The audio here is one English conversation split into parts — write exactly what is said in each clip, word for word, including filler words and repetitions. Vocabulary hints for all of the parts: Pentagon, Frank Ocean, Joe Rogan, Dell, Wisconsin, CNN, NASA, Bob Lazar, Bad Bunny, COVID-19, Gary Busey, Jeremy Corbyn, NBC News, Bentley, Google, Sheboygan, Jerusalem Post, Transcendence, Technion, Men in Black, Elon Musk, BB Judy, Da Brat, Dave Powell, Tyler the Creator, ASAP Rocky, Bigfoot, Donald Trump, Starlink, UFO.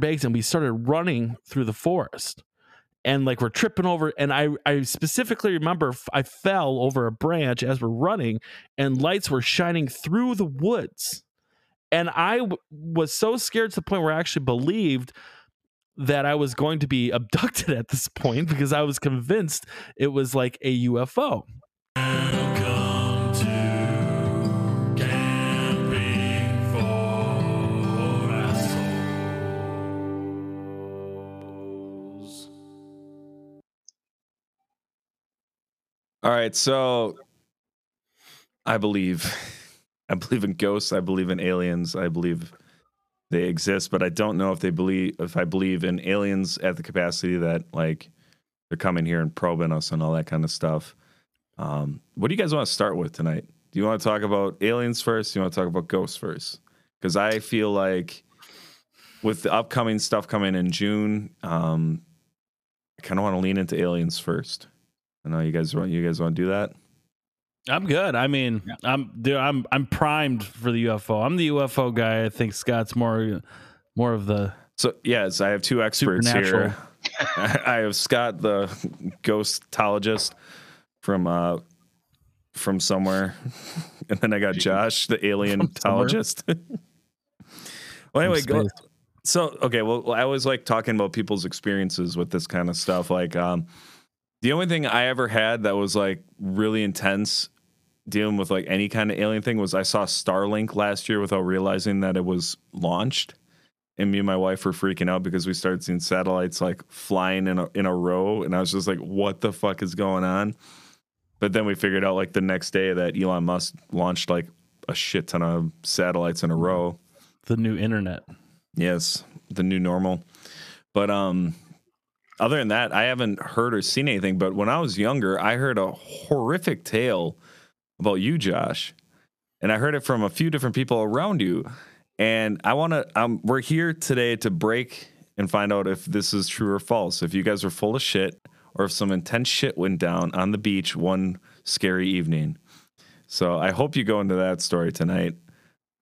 bags and we started running through the forest, and like we're tripping over, and I, I specifically remember I fell over a branch as we're running, and lights were shining through the woods. And I w- was so scared to the point where I actually believed that I was going to be abducted at this point, because I was convinced it was like a U F O. Welcome to Camping for Assholes. All right, so I believe... I believe in ghosts. I believe in aliens. I believe they exist, but I don't know if they believe, if I believe in aliens at the capacity that like they're coming here and probing us and all that kind of stuff. Um, what do you guys want to start with tonight? Do you want to talk about aliens first? Do you want to talk about ghosts first? Because I feel like with the upcoming stuff coming in June, um, I kind of want to lean into aliens first. I know you guys want, you guys want to do that. I'm good. I mean, yeah. I'm dude, I'm I'm primed for the U F O. I'm the U F O guy. I think Scott's more more of the so yes. I have two experts here. I have Scott, the ghostologist from uh from somewhere, and then I got Josh, the alienologist. Well, anyway, go, so okay. Well, I always like talking about people's experiences with this kind of stuff. Like, um, the only thing I ever had that was like really intense dealing with like any kind of alien thing was I saw Starlink last year without realizing that it was launched, and me and my wife were freaking out because we started seeing satellites like flying in a, in a row. And I was just like, what the fuck is going on? But then we figured out like the next day that Elon Musk launched like a shit ton of satellites in a row. The new internet. Yes. The new normal. But, um, other than that, I haven't heard or seen anything. But when I was younger, I heard a horrific tale about you, Josh, and I heard it from a few different people around you. And I want to—we're um, here today to break and find out if this is true or false. If you guys were full of shit, or if some intense shit went down on the beach one scary evening. So I hope you go into that story tonight.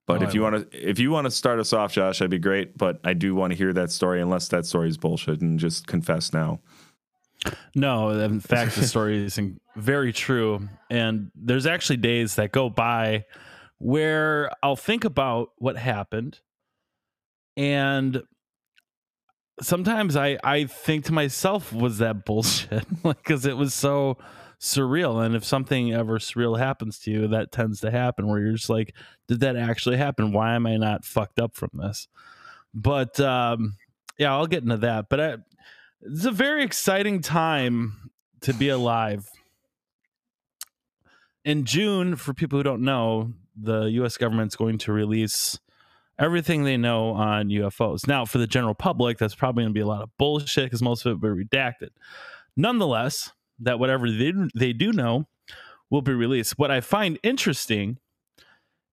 But oh, if you want to, if you want to start us off, Josh, that'd be great. But I do want to hear that story, unless that story is bullshit, and just confess now. No, in fact, the story is very true, and there's actually days that go by where I'll think about what happened, and sometimes I I think to myself, was that bullshit? Like, because it was so surreal. And if something ever surreal happens to you, that tends to happen where you're just like, did that actually happen? Why am I not fucked up from this? But um yeah, I'll get into that. But I, it's a very exciting time to be alive. In June, for people who don't know, the U S government's going to release everything they know on U F Os. Now, for the general public, that's probably going to be a lot of bullshit because most of it will be redacted. Nonetheless, that whatever they, they do know will be released. What I find interesting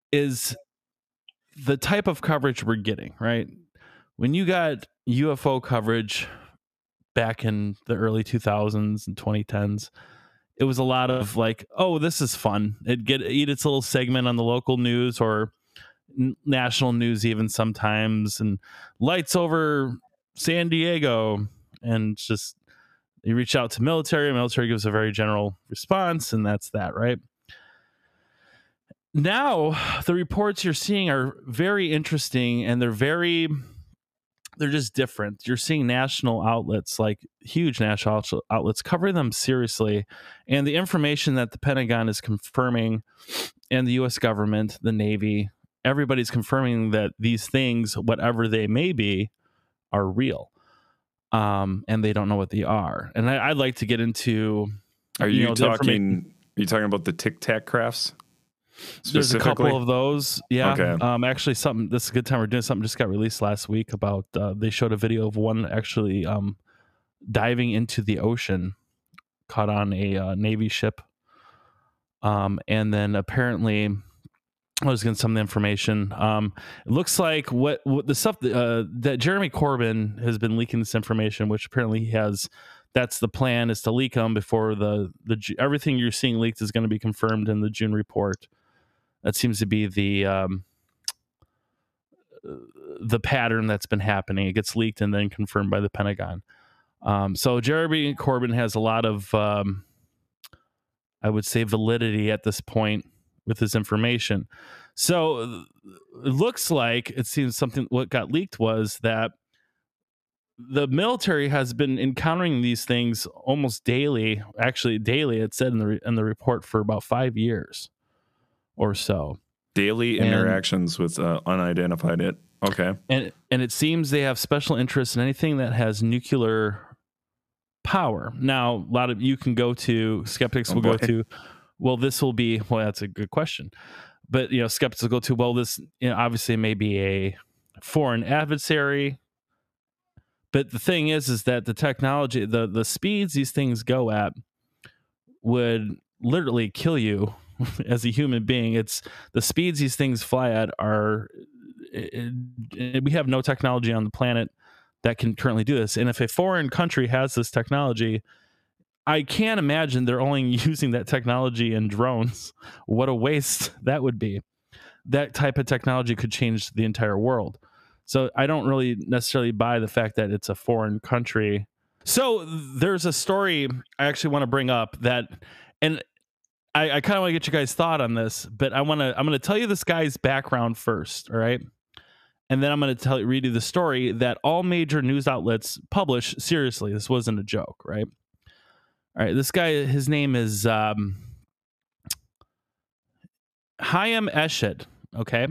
is the type of coverage we're getting, right? When you got U F O coverage back in the early two thousands and twenty tens, it was a lot of like, oh, this is fun. It'd get, eat its little segment on the local news or n- national news even sometimes, and lights over San Diego, and just... you reach out to military, military gives a very general response, and that's that, right? Now, the reports you're seeing are very interesting, and they're very, they're just different. You're seeing national outlets, like huge national outlets, cover them seriously. And the information that the Pentagon is confirming, and the U S government, the Navy, everybody's confirming that these things, whatever they may be, are real. Um, and they don't know what they are. And I, I'd like to get into... Are you, you know, talking Are you talking about the Tic Tac crafts? There's a couple of those. Yeah. Okay. Um, actually, something. This is a good time we're doing something. Just got released last week about... Uh, they showed a video of one actually um, diving into the ocean. Caught on a uh, Navy ship. Um, and then apparently... I was getting some of the information. Um, it looks like what, what the stuff uh, that Jeremy Corbyn has been leaking this information, which apparently he has. That's the plan, is to leak them before the the everything you're seeing leaked is going to be confirmed in the June report. That seems to be the um, the pattern that's been happening. It gets leaked and then confirmed by the Pentagon. Um, so Jeremy Corbyn has a lot of, um, I would say, validity at this point with his information. So it looks like it seems something, what got leaked was that the military has been encountering these things almost daily, actually daily. It said in the, in the report for about five years or so. Daily interactions and, with uh, unidentified it. Okay. And, and it seems they have special interest in anything that has nuclear power. Now, a lot of you can go to skeptics oh will boy. go to, well, this will be, well, that's a good question, but you know, skeptics will go to, well, this, you know, obviously may be a foreign adversary. But the thing is, is that the technology, the, the speeds these things go at would literally kill you as a human being. It's the speeds these things fly at are, it, it, we have no technology on the planet that can currently do this. And if a foreign country has this technology, I can't imagine they're only using that technology in drones. What a waste that would be. That type of technology could change the entire world. So I don't really necessarily buy the fact that it's a foreign country. So there's a story I actually want to bring up that, and I, I kind of want to get you guys' thought on this, but I want to, I'm going to tell you this guy's background first. All right. And then I'm going to tell you, read you the story that all major news outlets publish. Seriously, this wasn't a joke, right? All right. This guy, his name is um, Haim Eshed. Okay.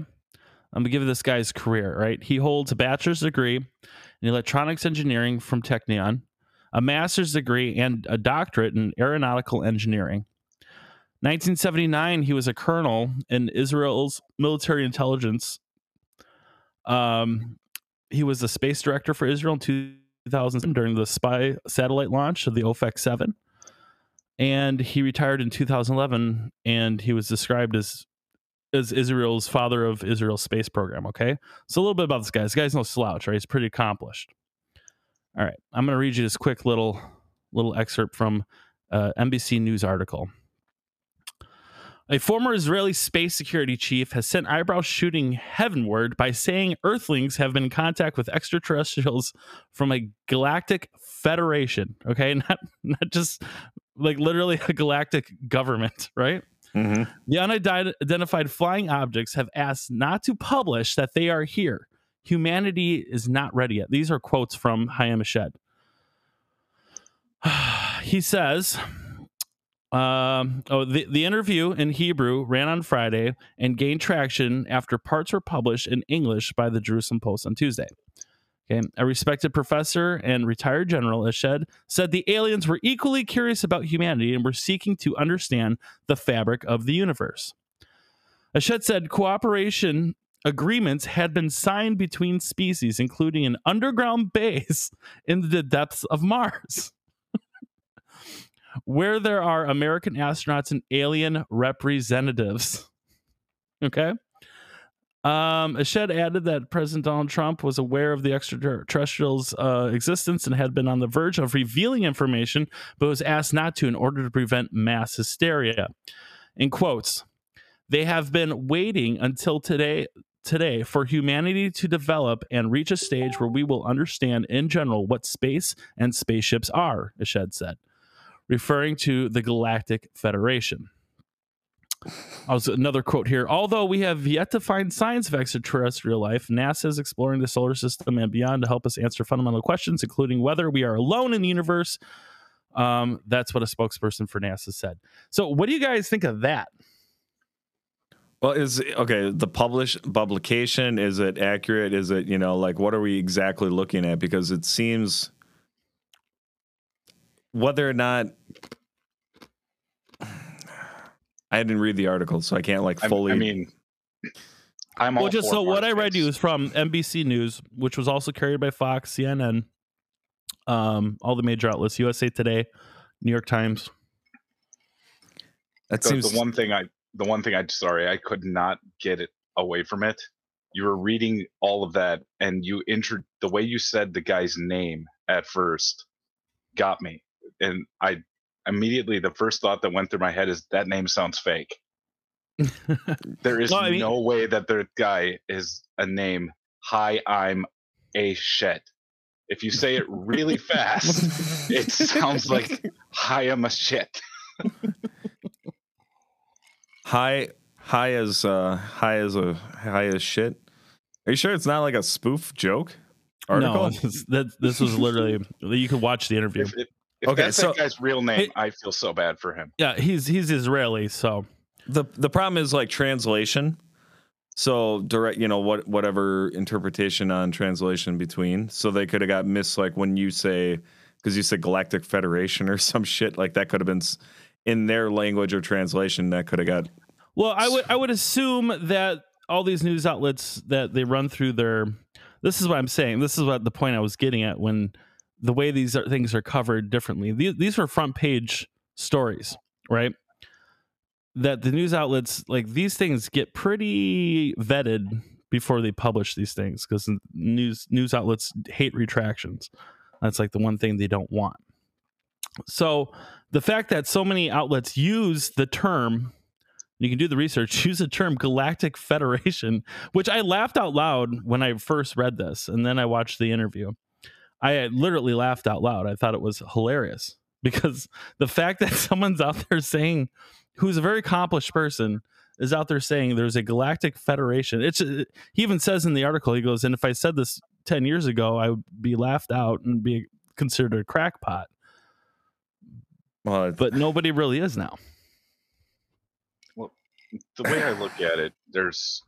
I'm going to give you this guy's career, right? He holds a bachelor's degree in electronics engineering from Technion, a master's degree, and a doctorate in aeronautical engineering. nineteen seventy-nine, he was a colonel in Israel's military intelligence. Um, he was the space director for Israel in two thousand during the spy satellite launch of the Ofeq seven. And he retired in two thousand eleven, and he was described as Is Israel's father of Israel's space program. Okay. So a little bit about this guy. This guy's no slouch, right? He's pretty accomplished. All right. I'm going to read you this quick little, little excerpt from uh N B C News article. A former Israeli space security chief has sent eyebrows shooting heavenward by saying Earthlings have been in contact with extraterrestrials from a galactic federation. Okay. Not, not just like literally a galactic government, right? Mm-hmm. The unidentified flying objects have asked not to publish that they are here. Humanity is not ready yet. These are quotes from Haim Eshed. He says, um, oh, the, the interview in Hebrew ran on Friday and gained traction after parts were published in English by the Jerusalem Post on Tuesday. Okay. A respected professor and retired general, Eshed, said the aliens were equally curious about humanity and were seeking to understand the fabric of the universe. Eshed said cooperation agreements had been signed between species, including an underground base in the depths of Mars, where there are American astronauts and alien representatives. Okay. Um, Eshed added that President Donald Trump was aware of the extraterrestrials' uh, existence and had been on the verge of revealing information, but was asked not to in order to prevent mass hysteria. In quotes, they have been waiting until today, today for humanity to develop and reach a stage where we will understand in general what space and spaceships are, Eshed said, referring to the Galactic Federation. Another quote here. Although we have yet to find signs of extraterrestrial life, NASA is exploring the solar system and beyond to help us answer fundamental questions, including whether we are alone in the universe. Um, that's what a spokesperson for NASA said. So what do you guys think of that? Well, is okay. The publish publication, is it accurate? Is it, you know, like, what are we exactly looking at? Because it seems whether or not, I didn't read the article, so I can't like fully. I mean, I'm all well, just so what I read you is from N B C News, which was also carried by Fox, C N N, um, all the major outlets, U S A Today, New York Times. That seems the one thing I, the one thing I, sorry, I could not get it away from it. You were reading all of that, and you intro the way you said the guy's name at first got me, and I. Immediately, the first thought that went through my head is that name sounds fake. There is well, I mean, no way that the guy is a name Haim Eshed. If you say it really fast, it sounds like Haim Eshed. High, high as uh, high as a high as shit. Are you sure it's not like a spoof joke article? No, that, this was literally. You could watch the interview. If, if, if okay, that's so, that guy's real name. It, I feel so bad for him. Yeah, he's he's Israeli, so the the problem is like translation. So direct, you know what, whatever interpretation on translation between. So they could have got missed, like when you say, because you said Galactic Federation or some shit like that could have been. In their language or translation, that could have got. Well, I would I would assume that all these news outlets that they run through their. This is what I'm saying. This is what the point I was getting at when the way these are, things are covered differently. These these were front page stories, right? That the news outlets like these things get pretty vetted before they publish these things because news news outlets hate retractions. That's like the one thing they don't want. So the fact that so many outlets use the term, you can do the research, use the term Galactic Federation, which I laughed out loud when I first read this. And then I watched the interview. I literally laughed out loud. I thought it was hilarious because the fact that someone's out there saying, who's a very accomplished person, is out there saying there's a Galactic Federation. It's he even says in the article, he goes, and if I said this ten years ago, I would be laughed out and be considered a crackpot. Well, but nobody really is now. Well, the way I look at it, there's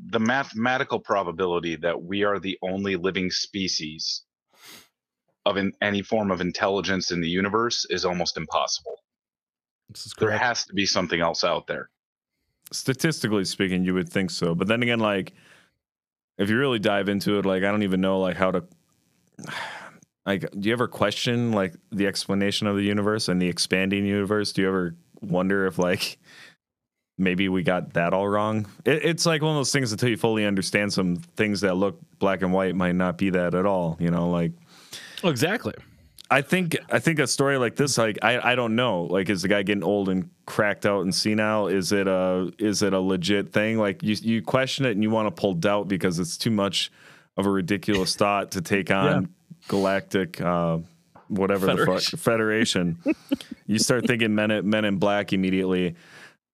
the mathematical probability that we are the only living species of in, any form of intelligence in the universe is almost impossible. This is correct. There has to be something else out there. Statistically speaking, you would think so. But then again, like, if you really dive into it, like, I don't even know, like, how to... Like, do you ever question like the explanation of the universe and the expanding universe? Do you ever wonder if like maybe we got that all wrong? It, it's like one of those things until you fully understand some things that look black and white might not be that at all. You know, like exactly. I think I think a story like this, like I I don't know. Like, is the guy getting old and cracked out and senile? Is it a is it a legit thing? Like you you question it and you want to pull doubt because it's too much of a ridiculous thought to take on. Yeah. Galactic, uh, whatever Federation. the fuck, Federation. You start thinking Men in, Men in Black immediately.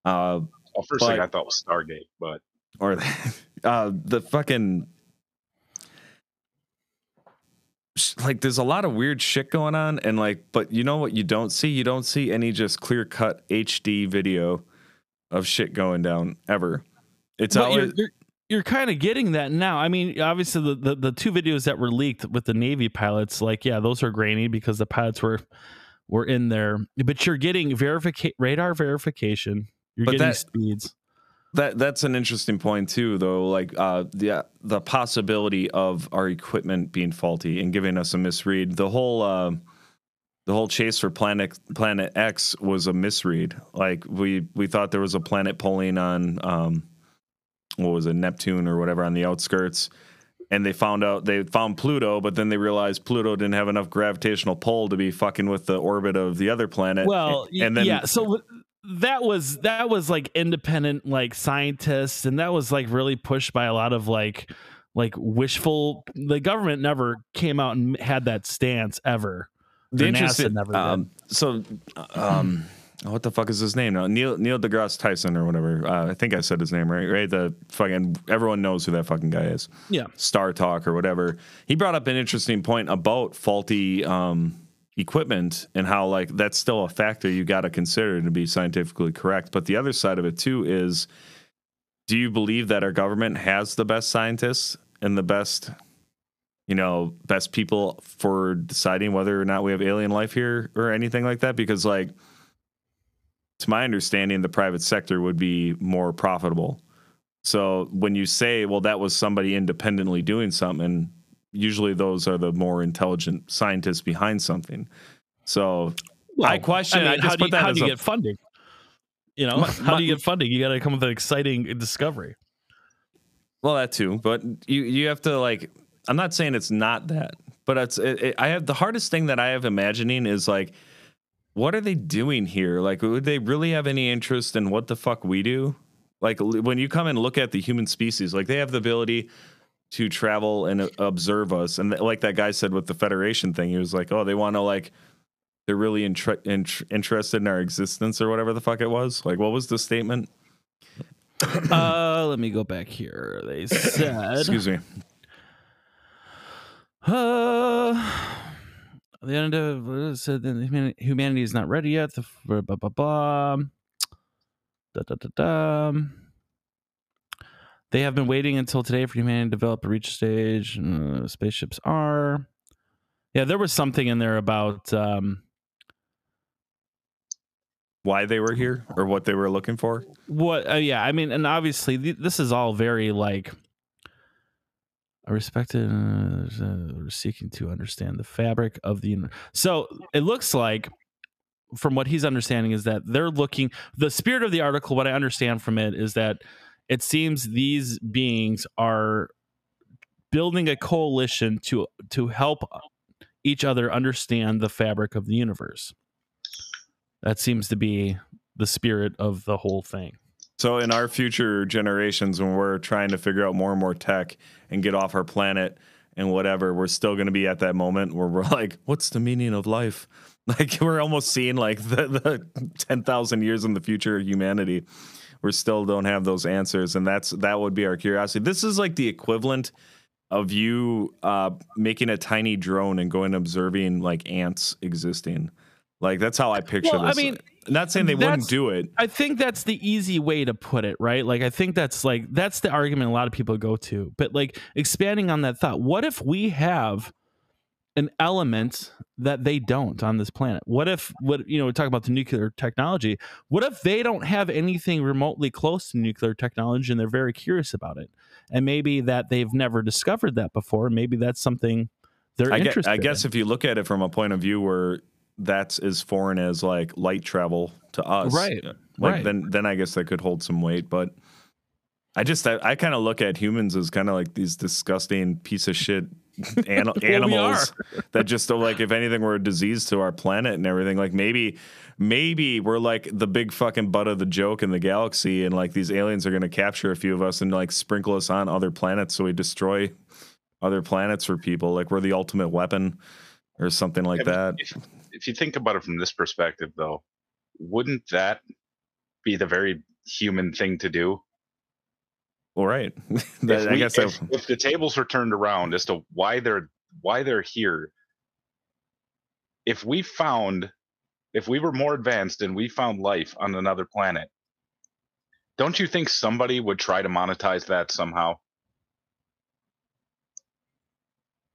Uh, well, first but, thing I thought was Stargate, but or uh, the fucking like. There's a lot of weird shit going on, and like, but you know what? You don't see, you don't see any just clear cut H D video of shit going down ever. It's but always. You're, you're- You're kind of getting that now. I mean, obviously, the, the, the two videos that were leaked with the Navy pilots, like, yeah, those are grainy because the pilots were were in there. But you're getting verifica- radar verification. You're but getting that, speeds. That That's an interesting point, too, though, like uh, the, the possibility of our equipment being faulty and giving us a misread. The whole uh, the whole chase for Planet Planet X was a misread. Like, we, we thought there was a planet polling on... Um, what was it, Neptune or whatever on the outskirts, and they found out they found Pluto, but then they realized Pluto didn't have enough gravitational pull to be fucking with the orbit of the other planet. Well, and then yeah, so that was that was like independent like scientists, and that was like really pushed by a lot of like like wishful. The government never came out and had that stance ever. The interesting, NASA never did. Um, so. Um, What the fuck is his name now? Neil Neil deGrasse Tyson or whatever. Uh, I think I said his name right. Right? The fucking everyone knows who that fucking guy is. Yeah. Star Talk or whatever. He brought up an interesting point about faulty um, equipment and how like that's still a factor you got to consider to be scientifically correct. But the other side of it too is, do you believe that our government has the best scientists and the best, you know, best people for deciding whether or not we have alien life here or anything like that? Because like. To my understanding, the private sector would be more profitable. So when you say, well, that was somebody independently doing something, usually those are the more intelligent scientists behind something. So well, I question, I mean, I just how, do you, that how do you get a, funding? You know, my, how do you get funding? You got to come with an exciting discovery. Well, that too. But you, you have to like, I'm not saying it's not that, but it's, it, it, I have the hardest thing that I have imagining is like, what are they doing here? Like, would they really have any interest in what the fuck we do? Like, when you come and look at the human species, like they have the ability to travel and observe us. And like that guy said with the Federation thing, he was like, oh, they want to, like, they're really intre- int- interested in our existence or whatever the fuck it was. Like, what was the statement? uh, let me go back here. They said, excuse me. Uh, the end of said that humanity is not ready yet. The blah, blah, blah, da, da, da, da. They have been waiting until today for humanity to develop a reach stage. Uh, spaceships are. Yeah, there was something in there about um, why they were here or what they were looking for. What? Uh, yeah, I mean, and obviously th- this is all very like a respected. Uh, uh, we're seeking to understand the fabric of the universe. So it looks like, from what he's understanding, is that they're looking. The spirit of the article, what I understand from it, is that it seems these beings are building a coalition to to help each other understand the fabric of the universe. That seems to be the spirit of the whole thing. So in our future generations, when we're trying to figure out more and more tech and get off our planet and whatever, we're still going to be at that moment where we're like, what's the meaning of life? Like, we're almost seeing like the, the ten thousand years in the future of humanity. We still don't have those answers, and that's that would be our curiosity. This is like the equivalent of you uh, making a tiny drone and going observing like ants existing. Like, that's how I picture well, this. I mean, I'm not saying they wouldn't do it. I think that's the easy way to put it, right? Like, I think that's like that's the argument a lot of people go to. But like, expanding on that thought, what if we have an element that they don't on this planet? What if, what, you know, we talk about the nuclear technology. What if they don't have anything remotely close to nuclear technology and they're very curious about it? And maybe that they've never discovered that before. Maybe that's something they're I interested guess, I guess in. If you look at it from a point of view where that's as foreign as like light travel to us, right? Like, right. Then, then I guess that could hold some weight, but I just, I, I kind of look at humans as kind of like these disgusting piece of shit An- well, animals that just don't, like, if anything, we're a disease to our planet and everything. Like, maybe maybe we're like the big fucking butt of the joke in the galaxy, and like these aliens are going to capture a few of us and like sprinkle us on other planets so we destroy other planets for people. Like, we're the ultimate weapon or something like yeah, that. If, if you think about it from this perspective, though, wouldn't that be the very human thing to do? All right. That, we, I guess if, if the tables were turned around as to why they're why they're here, if we found if we were more advanced and we found life on another planet, don't you think somebody would try to monetize that somehow?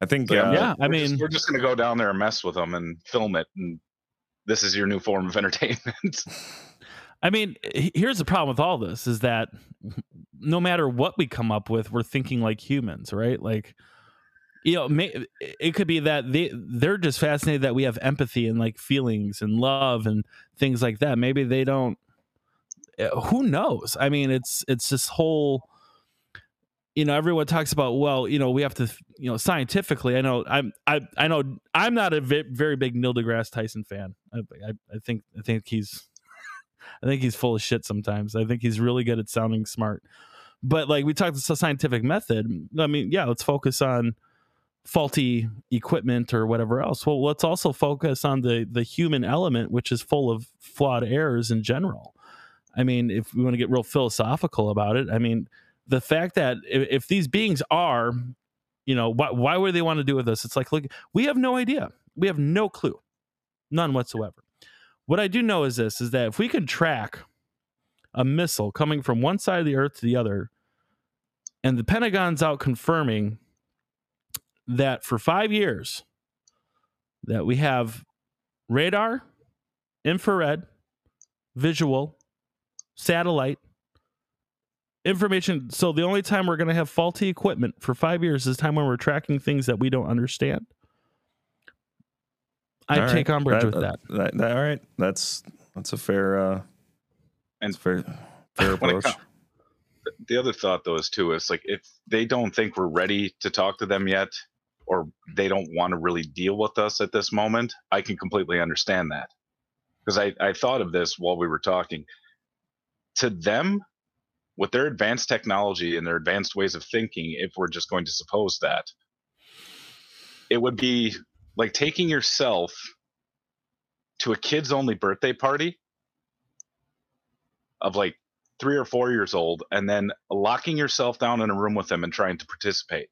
I think so, uh, yeah. I mean, just, we're just going to go down there and mess with them and film it, and this is your new form of entertainment. I mean, here's the problem with all this is that no matter what we come up with, we're thinking like humans, right? Like, you know, may, it could be that they, they're just fascinated that we have empathy and like feelings and love and things like that. Maybe they don't, who knows? I mean, it's, it's this whole, you know, everyone talks about, well, you know, we have to, you know, scientifically, I know I'm, I, I know I'm not a very big Neil deGrasse Tyson fan. I, I, I think, I think he's, I think he's full of shit sometimes. I think he's really good at sounding smart. But like we talked about the scientific method. I mean, yeah, let's focus on faulty equipment or whatever else. Well, let's also focus on the, the human element, which is full of flawed errors in general. I mean, if we want to get real philosophical about it, I mean, the fact that if, if these beings are, you know, why, why would they want to do with us? It's like, look, we have no idea. We have no clue. None whatsoever. What I do know is this, is that if we could track a missile coming from one side of the earth to the other, and the Pentagon's out confirming that for five years that we have radar, infrared, visual, satellite, information. So the only time we're going to have faulty equipment for five years is time when we're tracking things that we don't understand. I all take right. umbrage that, with that. That, that. All right, that's that's a fair uh, and fair, fair approach. Comes, the other thought though is too is like if they don't think we're ready to talk to them yet, or they don't want to really deal with us at this moment, I can completely understand that because I I thought of this while we were talking. To them, with their advanced technology and their advanced ways of thinking, if we're just going to suppose that, it would be like taking yourself to a kids only birthday party of like three or four years old and then locking yourself down in a room with them and trying to participate.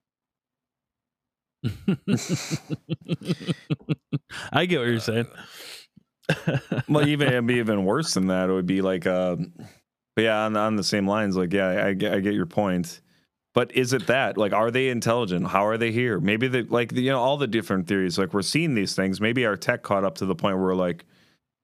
I get what you're saying. Well, even it'd be even worse than that. It would be like, uh, but yeah, on, on the same lines. Like, yeah, I, I get your point. But is it that? Like, are they intelligent? How are they here? Maybe they like, you know, all the different theories. Like, we're seeing these things. Maybe our tech caught up to the point where we're like,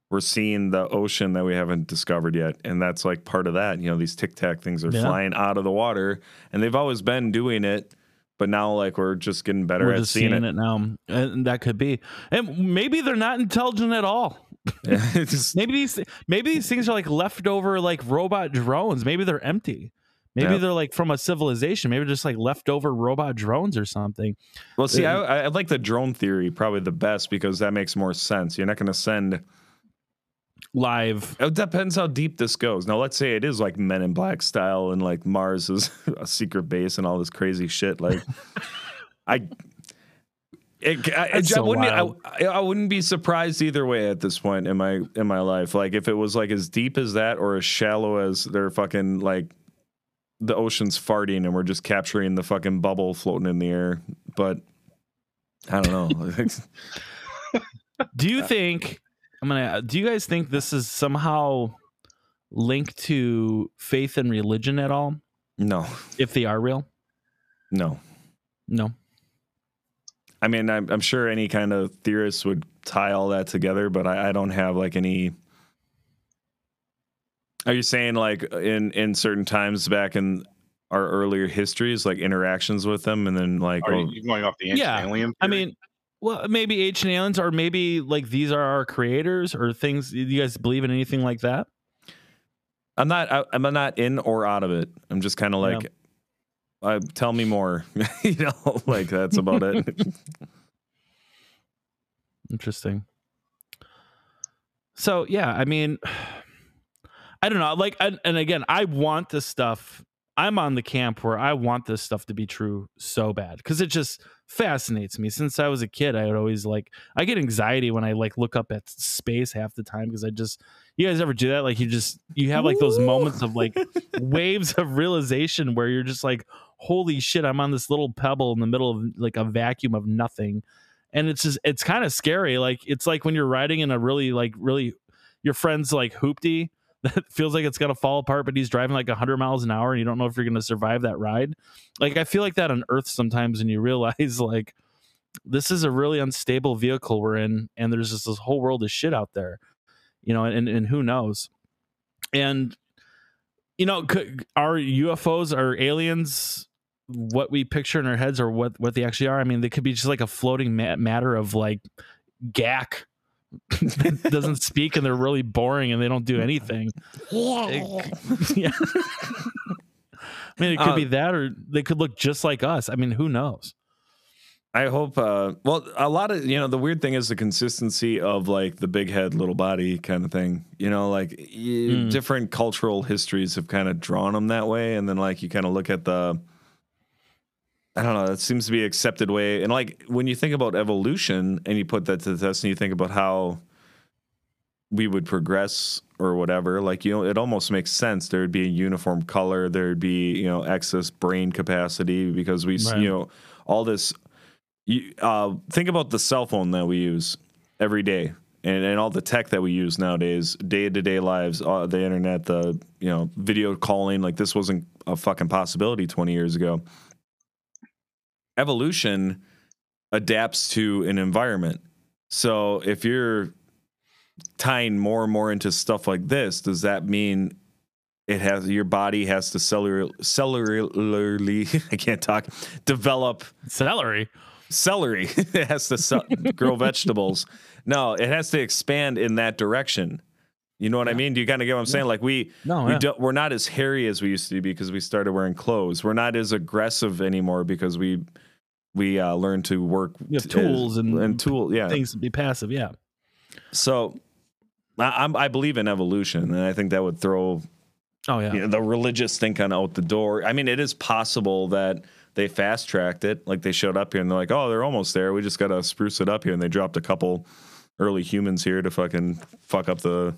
we're seeing the ocean that we haven't discovered yet. And that's like part of that. You know, these tic tac things are yeah. flying out of the water, and they've always been doing it. But now, like, we're just getting better we're at just seeing, seeing it. it now. And that could be. And maybe they're not intelligent at all. Yeah, just, maybe these maybe these things are like leftover like robot drones. Maybe they're empty. Maybe yeah. they're like from a civilization. Maybe just like leftover robot drones or something. Well, see, and, I, I like the drone theory probably the best because that makes more sense. You're not going to send live. It depends how deep this goes. Now, let's say it is like Men in Black style and like Mars is a secret base and all this crazy shit. Like, I, it, I, it, so I, wouldn't, I, I wouldn't be surprised either way at this point in my in my life. Like, if it was like as deep as that or as shallow as they're fucking like the ocean's farting and we're just capturing the fucking bubble floating in the air. But I don't know. Do you think? I'm gonna. Do you guys think this is somehow linked to faith and religion at all? No. If they are real? No. No. I mean, I'm, I'm sure any kind of theorists would tie all that together, but I, I don't have like any. Are you saying like in in certain times back in our earlier histories, like interactions with them, and then like are you going off the ancient yeah, alien theory? I mean. Well, maybe ancient aliens, or maybe like these are our creators or things. You guys believe in anything like that? I'm not. I, I'm not in or out of it. I'm just kind of like, yeah. uh, tell me more. You know, like that's about it. Interesting. So yeah, I mean, I don't know. Like, I, and again, I want this stuff. I'm on the camp where I want this stuff to be true so bad because it just fascinates me. Since I was a kid, I would always like, I get anxiety when I like look up at space half the time because I just, you guys ever do that? Like you just, you have like those moments of like waves of realization where you're just like, holy shit, I'm on this little pebble in the middle of like a vacuum of nothing. And it's just, it's kind of scary. Like, it's like when you're riding in a really, like really, your friend's like hoopty. That feels like it's going to fall apart, but he's driving like one hundred miles an hour and you don't know if you're going to survive that ride. Like, I feel like that on Earth sometimes, and you realize, like, this is a really unstable vehicle we're in, and there's just this whole world of shit out there, you know, and, and who knows? And, you know, could, are U F Os, are aliens what we picture in our heads or what, what they actually are? I mean, they could be just like a floating ma- matter of, like, gack. Doesn't speak and they're really boring and they don't do anything. It, yeah. I mean, it could uh, be that, or they could look just like us. I mean, who knows? I hope. Uh, well, a lot of, you know, the weird thing is the consistency of like the big head, little body kind of thing, you know, like mm. different cultural histories have kind of drawn them that way. And then like, you kind of look at the, I don't know. That seems to be an accepted way. And like when you think about evolution and you put that to the test and you think about how we would progress or whatever, like, you know, it almost makes sense. There'd be a uniform color. There'd be, you know, excess brain capacity because we, right. you know, all this, you, uh, think about the cell phone that we use every day and, and all the tech that we use nowadays, day to day lives, uh, the internet, the, you know, video calling, like this wasn't a fucking possibility twenty years ago. Evolution adapts to an environment. So if you're tying more and more into stuff like this, does that mean it has your body has to cellular, cellularly, I can't talk, develop celery. Celery. It has to sell, grow vegetables. No, it has to expand in that direction. You know what yeah. I mean? Do you kind of get what I'm saying? Yeah. Like we, no, we yeah. don't, we're not as hairy as we used to be because we started wearing clothes. We're not as aggressive anymore because we, we uh, learned to work with to, tools and, and tool, yeah. things to be passive. Yeah. So I, I'm, I believe in evolution, and I think that would throw Oh, yeah. You know, the religious thing kind of out the door. I mean, it is possible that they fast-tracked it. Like, they showed up here, and they're like, oh, they're almost there. We just got to spruce it up here. And they dropped a couple early humans here to fucking fuck up the,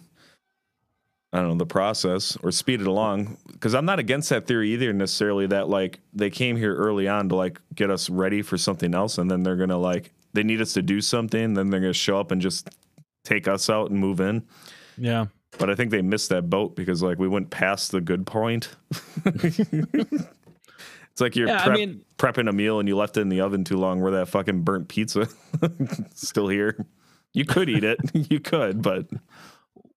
I don't know, the process or speed it along. Because I'm not against that theory either necessarily, that, like, they came here early on to, like, get us ready for something else. And then they're going to, like, they need us to do something. Then they're going to show up and just take us out and move in. Yeah. But I think they missed that boat because, like, we went past the good point. It's like you're yeah, prep, I mean, prepping a meal and you left it in the oven too long. Where that fucking burnt pizza still here. You could eat it. You could, but.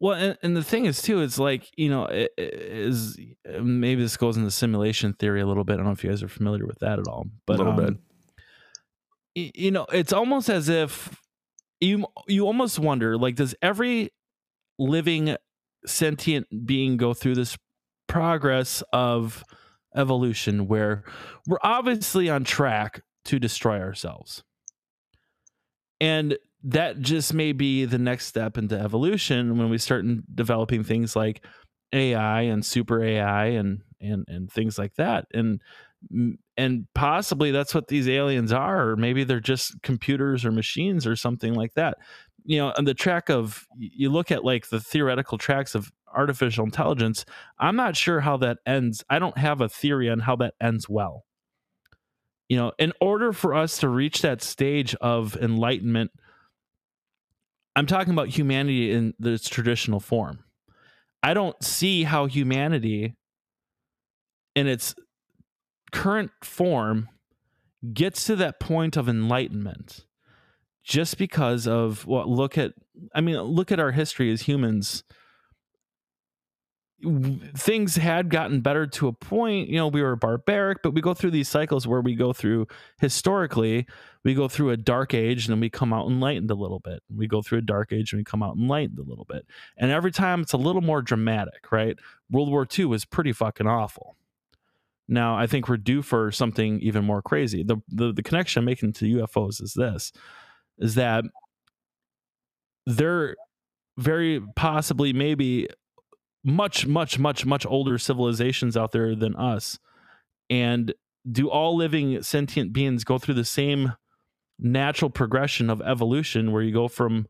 Well, and, and the thing is, too, it's like, you know, it, it is maybe this goes into simulation theory a little bit. I don't know if you guys are familiar with that at all. But, a little um, bit. You know, it's almost as if you you almost wonder, like, does every living sentient being go through this progress of evolution where we're obviously on track to destroy ourselves? And that just may be the next step into evolution when we start developing things like A I and super A I and and and things like that. And and possibly that's what these aliens are, or maybe they're just computers or machines or something like that. You know, on the track of, you look at like the theoretical tracks of artificial intelligence, I'm not sure how that ends. I don't have a theory on how that ends well. You know, in order for us to reach that stage of enlightenment, I'm talking about humanity in its traditional form. I don't see how humanity in its current form gets to that point of enlightenment. Just because of what well, look at, I mean, look at our history as humans. Things had gotten better to a point, you know, we were barbaric, but we go through these cycles where we go through historically, we go through a dark age and then we come out enlightened a little bit. We go through a dark age and we come out enlightened a little bit. And every time it's a little more dramatic, right? World War Two was pretty fucking awful. Now, I think we're due for something even more crazy. The, the, the connection I'm making to U F Os is this. Is that they're very possibly maybe much, much, much, much older civilizations out there than us. And do all living sentient beings go through the same natural progression of evolution where you go from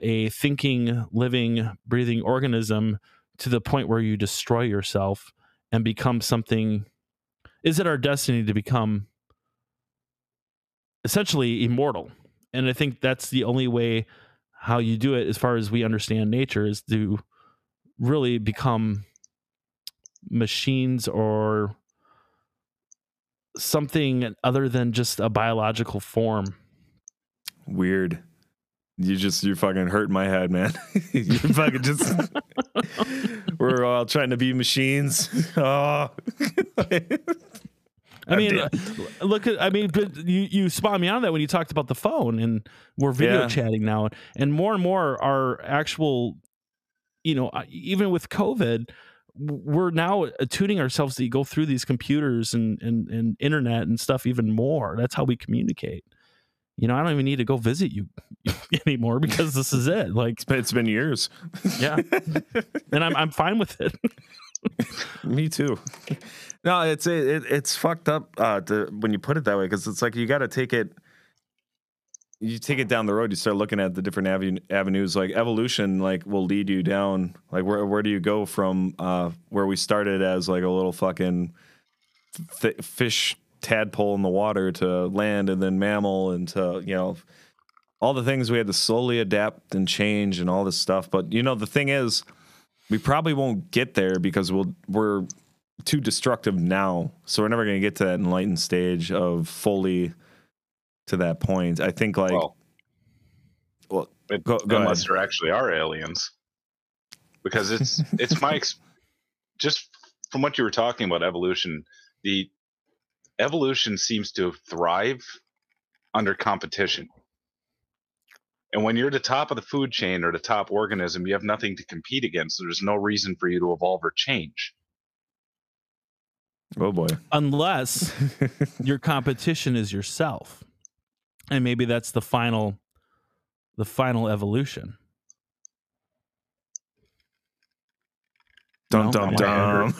a thinking, living, breathing organism to the point where you destroy yourself and become something? Is it our destiny to become essentially immortal? And I think that's the only way how you do it, as far as we understand nature, is to really become machines or something other than just a biological form. Weird. You just, you're fucking hurting my head, man. You're fucking just, we're all trying to be machines. Oh, I mean, uh, look at, I mean, but you, you spawned me on that when you talked about the phone, and we're video yeah. chatting now, and more and more our actual, you know, even with COVID, we're now attuning ourselves to go through these computers and, and, and internet and stuff even more. That's how we communicate. You know, I don't even need to go visit you anymore because this is it. Like, it's been, it's been years. Yeah. And I'm, I'm fine with it. Me too. No, it's it, it's fucked up uh, to, when you put it that way, because it's like you got to take it. You take it down the road. You start looking at the different avenue, avenues. Like evolution, like will lead you down. Like where where do you go from uh, where we started as like a little fucking th- fish tadpole in the water to land and then mammal and to, you know, all the things we had to slowly adapt and change and all this stuff. But you know the thing is, we probably won't get there because we'll we're too destructive now, so we're never going to get to that enlightened stage of fully to that point. I think, like, well, well it, go, go unless ahead. There actually are aliens, because it's it's my ex- just from what you were talking about evolution, the evolution seems to thrive under competition, and when you're the top of the food chain or the top organism, you have nothing to compete against. So there's no reason for you to evolve or change. Oh boy. Unless your competition is yourself. And maybe that's the final the final evolution. Dum, dum, dum.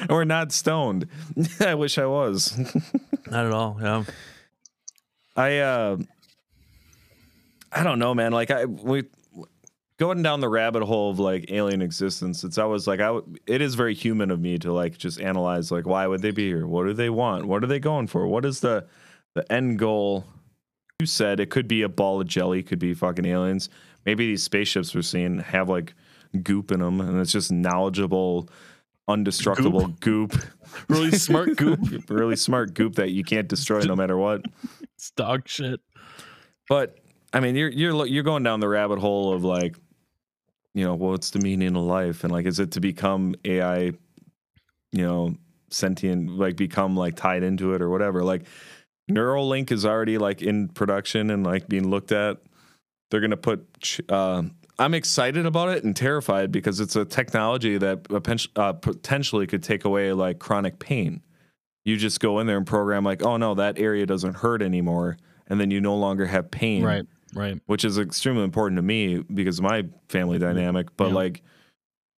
And we're not stoned. I wish I was. Not at all. Yeah. I, uh, I don't know, man. Like I, we going down the rabbit hole of like alien existence. It's always like, I, it is very human of me to like, just analyze, like, why would they be here? What do they want? What are they going for? What is the, the end goal? You said it could be a ball of jelly, could be fucking aliens. Maybe these spaceships we're seeing have like goop in them, and it's just knowledgeable, undestructible goop. goop. Really smart goop. Really smart goop that you can't destroy no matter what. It's dog shit. But I mean, you're you're you're going down the rabbit hole of like, you know, what's the meaning of life, and like, is it to become A I, you know, sentient, like become like tied into it or whatever. Like, Neuralink is already like in production and like being looked at. They're gonna put. Uh, I'm excited about it and terrified because it's a technology that uh, potentially could take away like chronic pain. You just go in there and program like, oh no, that area doesn't hurt anymore, and then you no longer have pain. Right, right. Which is extremely important to me because of my family dynamic. But yeah. like,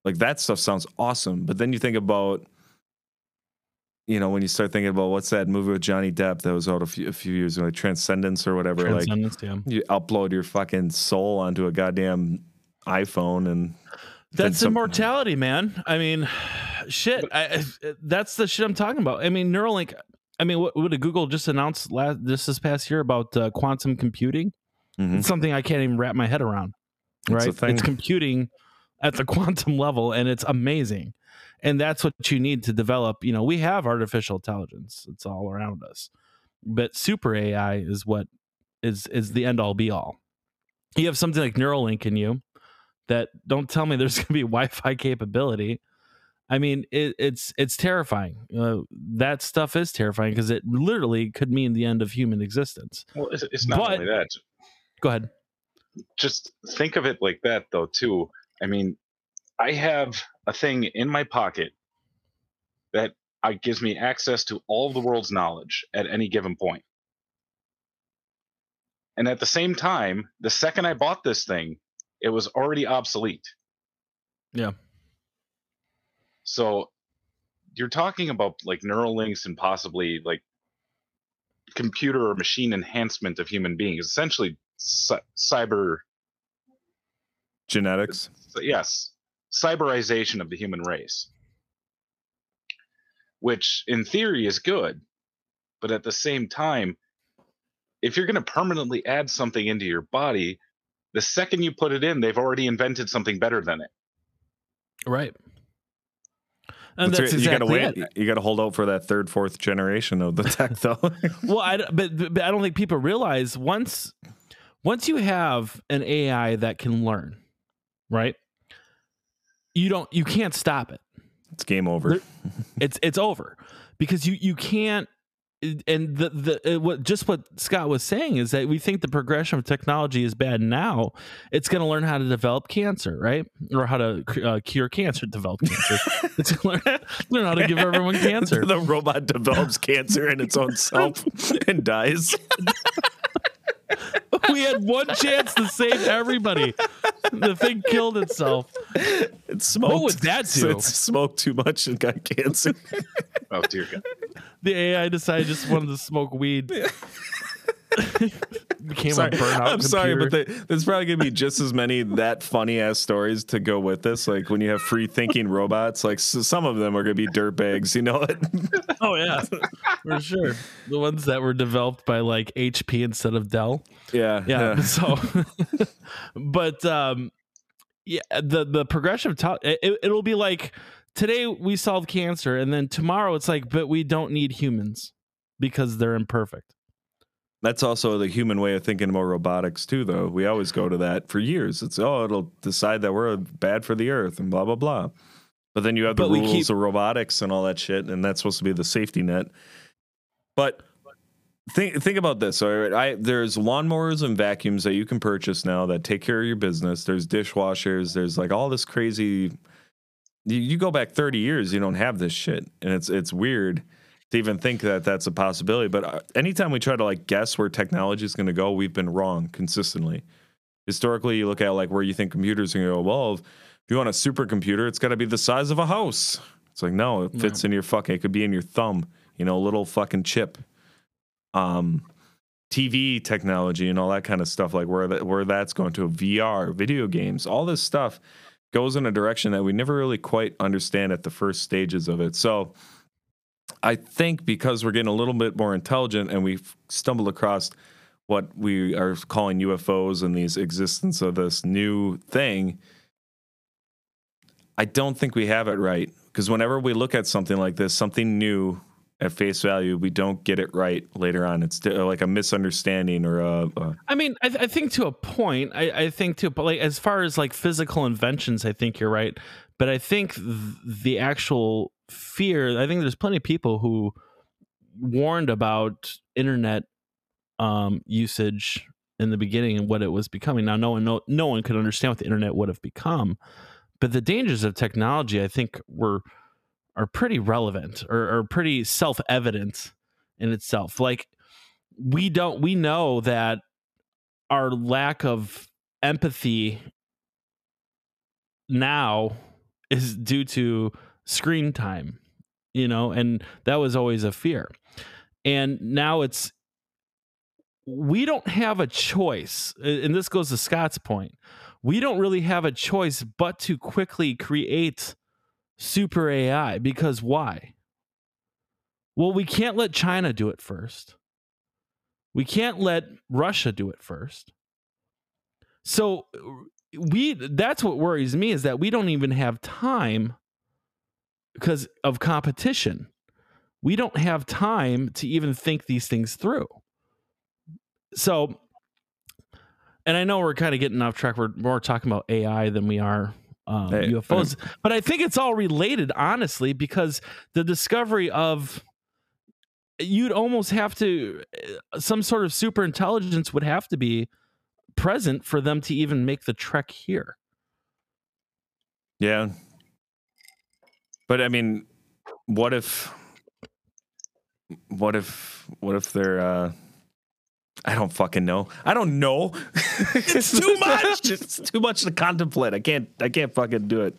like that stuff sounds awesome. But then you think about, you know, when you start thinking about what's that movie with Johnny Depp that was out a few, a few years ago, like Transcendence or whatever. Transcendence, like, yeah. You upload your fucking soul onto a goddamn iPhone, and that's some- immortality, man. I mean, shit. I, that's the shit I'm talking about. I mean, Neuralink. I mean, what, what did Google just announce last this this past year about uh, quantum computing? Mm-hmm. It's something I can't even wrap my head around. Right? It's, it's computing at the quantum level, and it's amazing. And that's what you need to develop. You know, we have artificial intelligence; it's all around us. But super A I is what is is the end all be all. You have something like Neuralink in you. That don't tell me there's going to be Wi-Fi capability. I mean, it, it's it's terrifying. Uh, that stuff is terrifying because it literally could mean the end of human existence. Well, it's, it's not but, only that. Go ahead. Just think of it like that, though. Too. I mean, I have a thing in my pocket that uh, gives me access to all the world's knowledge at any given point. And at the same time, the second I bought this thing, it was already obsolete. Yeah. So you're talking about like neural links and possibly like computer or machine enhancement of human beings, essentially c- cyber genetics. Yes. Cyberization of the human race, which in theory is good. But at the same time, if you're going to permanently add something into your body, the second you put it in, they've already invented something better than it. Right. And that's, that's exactly you gotta wait, it. You got to hold out for that third, fourth generation of the tech, though. Well, I, but, but I don't think people realize once once you have an A I that can learn, right? You don't. You can't stop it. It's game over. It's it's over because you you can't. And the the what just what Scott was saying is that we think the progression of technology is bad now. It's going to learn how to develop cancer, right? Or how to uh, cure cancer, develop cancer. It's going to learn, learn how to give everyone cancer. The robot develops cancer in its own self and dies. We had one chance to save everybody. The thing killed itself. It smoked. What would that do? It smoked too much and got cancer. Oh, dear God. The A I decided just wanted to smoke weed. Became sorry. A burnout. I'm computer. Sorry, but they, there's probably going to be just as many that funny ass stories to go with this. Like when you have free thinking robots, like so some of them are going to be dirtbags, you know it. Oh yeah, for sure. The ones that were developed by like H P instead of Dell. Yeah, yeah. yeah. So, but um, yeah, the the progression of top, it, it'll be like today we solve cancer, and then tomorrow it's like, but we don't need humans because they're imperfect. That's also the human way of thinking about robotics, too, though. We always go to that for years. It's, oh, it'll decide that we're bad for the earth and blah, blah, blah. But then you have the but rules keep... of robotics and all that shit, and that's supposed to be the safety net. But think think about this. All right, I, there's lawnmowers and vacuums that you can purchase now that take care of your business. There's dishwashers. There's, like, all this crazy. You, you go back thirty years, you don't have this shit, and it's it's weird to even think that that's a possibility. But anytime we try to like guess where technology is going to go, we've been wrong consistently. Historically, you look at like where you think computers are going to evolve. if you want a supercomputer, it's got to be the size of a house. It's like, no, it fits no. in your fucking, it could be in your thumb, you know, a little fucking chip. Um, T V technology and all that kind of stuff, like where that, where that's going to, V R, video games, all this stuff goes in a direction that we never really quite understand at the first stages of it. So I think because we're getting a little bit more intelligent and we've stumbled across what we are calling U F Os and these existence of this new thing, I don't think we have it right. Because whenever we look at something like this, something new at face value, we don't get it right later on. It's like a misunderstanding or a... a I mean, I, th- I think to a point, I, I think to, but like as far as like physical inventions, I think you're right. But I think th- the actual fear, I think there's plenty of people who warned about internet um, usage in the beginning and what it was becoming. Now, no one, no, no one could understand what the internet would have become. But the dangers of technology, I think, were are pretty relevant or are pretty self-evident in itself. Like we don't, we know that our lack of empathy now is due to screen time, you know, and that was always a fear. And now it's, we don't have a choice. And this goes to Scott's point. We don't really have a choice but to quickly create super A I, because why? Well, we can't let China do it first. We can't let Russia do it first. So we that's what worries me, is that we don't even have time because of competition. We don't have time to even think these things through. So... And I know we're kind of getting off track. We're more talking about A I than we are um, hey, U F Os. Hey. But I think it's all related, honestly, because the discovery of, you'd almost have to, some sort of super intelligence would have to be present for them to even make the trek here. Yeah. But I mean, what if, what if, what if they're, uh, I don't fucking know. I don't know. It's too much. It's too much to contemplate. I can't, I can't fucking do it.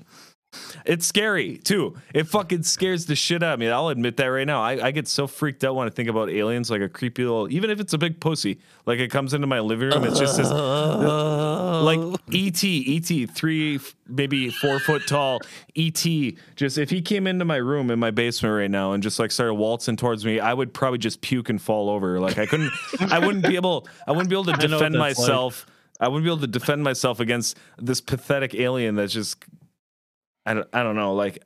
It's scary too. It fucking scares the shit out of me. I'll admit that right now. I, I get so freaked out when I think about aliens, like a creepy little, even if it's a big pussy, like it comes into my living room. It's just this, like E T, E T, three, maybe four foot tall E T. Just if he came into my room in my basement right now and just like started waltzing towards me, I would probably just puke and fall over. Like I couldn't, I wouldn't be able, I wouldn't be able to defend myself. Like. I wouldn't be able to defend myself against this pathetic alien that's just, I don't, I don't know. Like,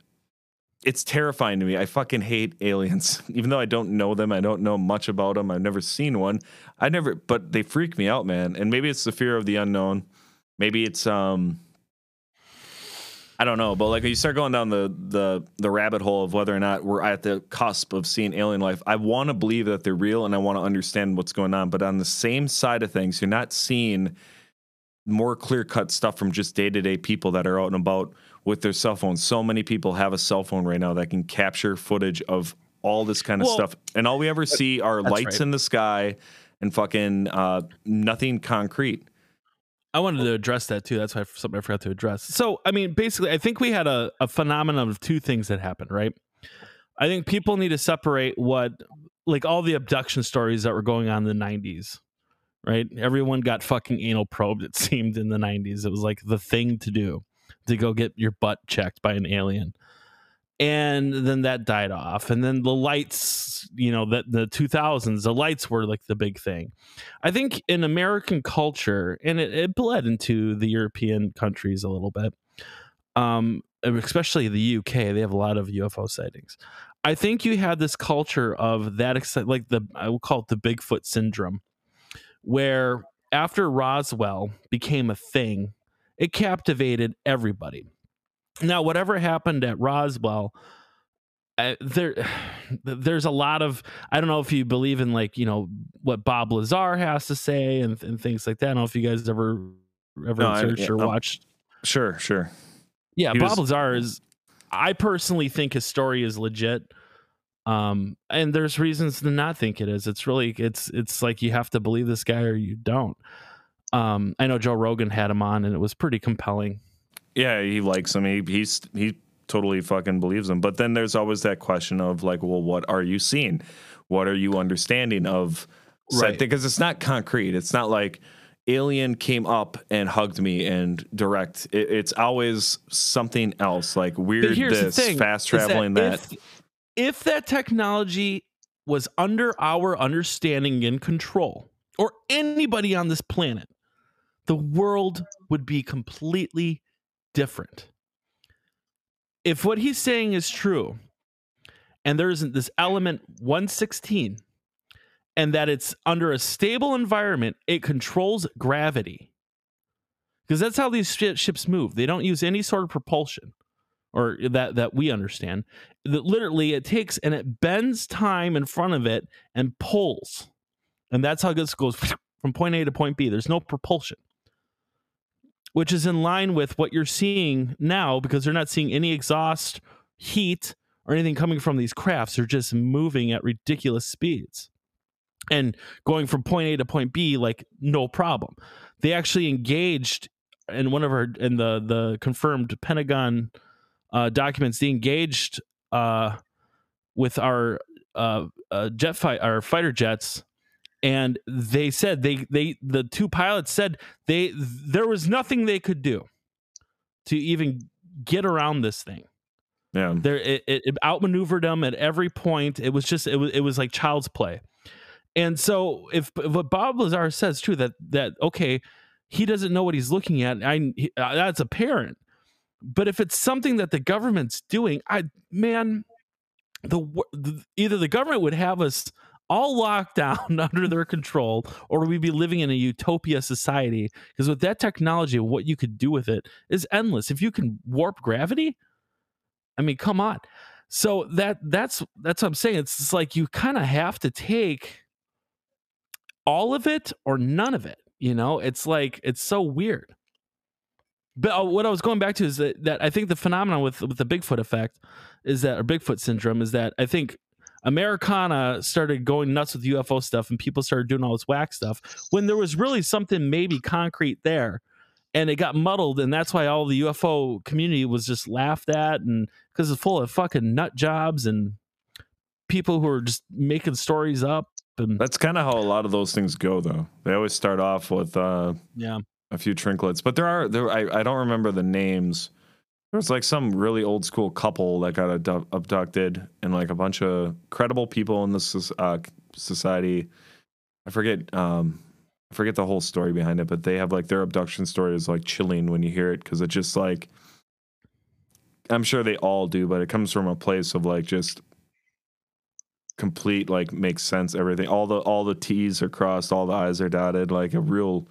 it's terrifying to me. I fucking hate aliens, even though I don't know them. I don't know much about them. I've never seen one. I never, but they freak me out, man. And maybe it's the fear of the unknown. Maybe it's, um, I don't know. But like, you start going down the, the, the rabbit hole of whether or not we're at the cusp of seeing alien life. I want to believe that they're real and I want to understand what's going on. But on the same side of things, you're not seeing more clear-cut stuff from just day-to-day people that are out and about with their cell phones. So many people have a cell phone right now that can capture footage of all this kind of well, stuff. And all we ever see are lights right. in the sky and fucking uh, nothing concrete. I wanted to address that too. That's why I, something I forgot to address. So, I mean, basically, I think we had a, a phenomenon of two things that happened, right? I think people need to separate what, like all the abduction stories that were going on in the nineties. Right? Everyone got fucking anal probed, it seemed, in the nineties. It was like the thing to do, to go get your butt checked by an alien. And then that died off. And then the lights, you know, that the two thousands, the lights were like the big thing. I think in American culture, and it, it bled into the European countries a little bit, um, especially the U K, they have a lot of U F O sightings. I think you had this culture of that, like the, I will call it the Bigfoot syndrome, where after Roswell became a thing, it captivated everybody. Now, whatever happened at Roswell, uh, there, there's a lot of, I don't know if you believe in like, you know, what Bob Lazar has to say and, and things like that. I don't know if you guys ever, ever no, searched I, yeah, or no. watched. Sure, sure. Yeah, he Bob was... Lazar is, I personally think his story is legit. Um, and there's reasons to not think it is. It's really, it's, it's like you have to believe this guy or you don't. Um, I know Joe Rogan had him on and it was pretty compelling. Yeah, he likes him. He he's, he totally fucking believes him. But then there's always that question of like, well, what are you seeing? What are you understanding of? Right. Because it's not concrete. It's not like alien came up and hugged me and direct. It, it's always something else, like weird this, fast traveling that. that. If, if that technology was under our understanding and control, or anybody on this planet, the world would be completely different. If what he's saying is true, and there isn't this element one sixteen, and that it's under a stable environment, it controls gravity. Because that's how these ships move. They don't use any sort of propulsion, or that, that we understand. That literally it takes and it bends time in front of it and pulls. And that's how this goes from point A to point B. There's no propulsion, which is in line with what you're seeing now, because they're not seeing any exhaust, heat, or anything coming from these crafts. They're just moving at ridiculous speeds and going from point A to point B, like no problem. They actually engaged in one of our, in the, the confirmed Pentagon uh, documents, they engaged uh, with our uh, uh, jet fight, our fighter jets. And they said they, they, the two pilots said they, there was nothing they could do to even get around this thing. Yeah. There, it, it outmaneuvered them at every point. It was just, it was, it was like child's play. And so if, if what Bob Lazar says too, that, that, okay, he doesn't know what he's looking at. I, he, uh, that's apparent, but if it's something that the government's doing, I, man, the, the either the government would have us all locked down under their control, or we'd be living in a utopia society. Because with that technology, what you could do with it is endless. If you can warp gravity, I mean, come on. So that that's that's what I'm saying. It's, it's like you kind of have to take all of it or none of it. You know, it's like, it's so weird. But what I was going back to is that, that I think the phenomenon with with the Bigfoot effect is that, or Bigfoot syndrome, is that I think Americana started going nuts with U F O stuff, and people started doing all this whack stuff when there was really something maybe concrete there, and it got muddled, and that's why all the U F O community was just laughed at, and because it's full of fucking nut jobs and people who are just making stories up. And that's kind of how a lot of those things go, though. They always start off with uh, yeah, a few trinklets, but there are there I, I don't remember the names. There was like some really old school couple that got abdu- abducted, and like a bunch of credible people in this uh, society. I forget, um, I forget the whole story behind it, but they have like their abduction story is like chilling when you hear it, because it just like, I'm sure they all do, but it comes from a place of like just complete like makes sense everything. All the all the T's are crossed, all the I's are dotted, like a real.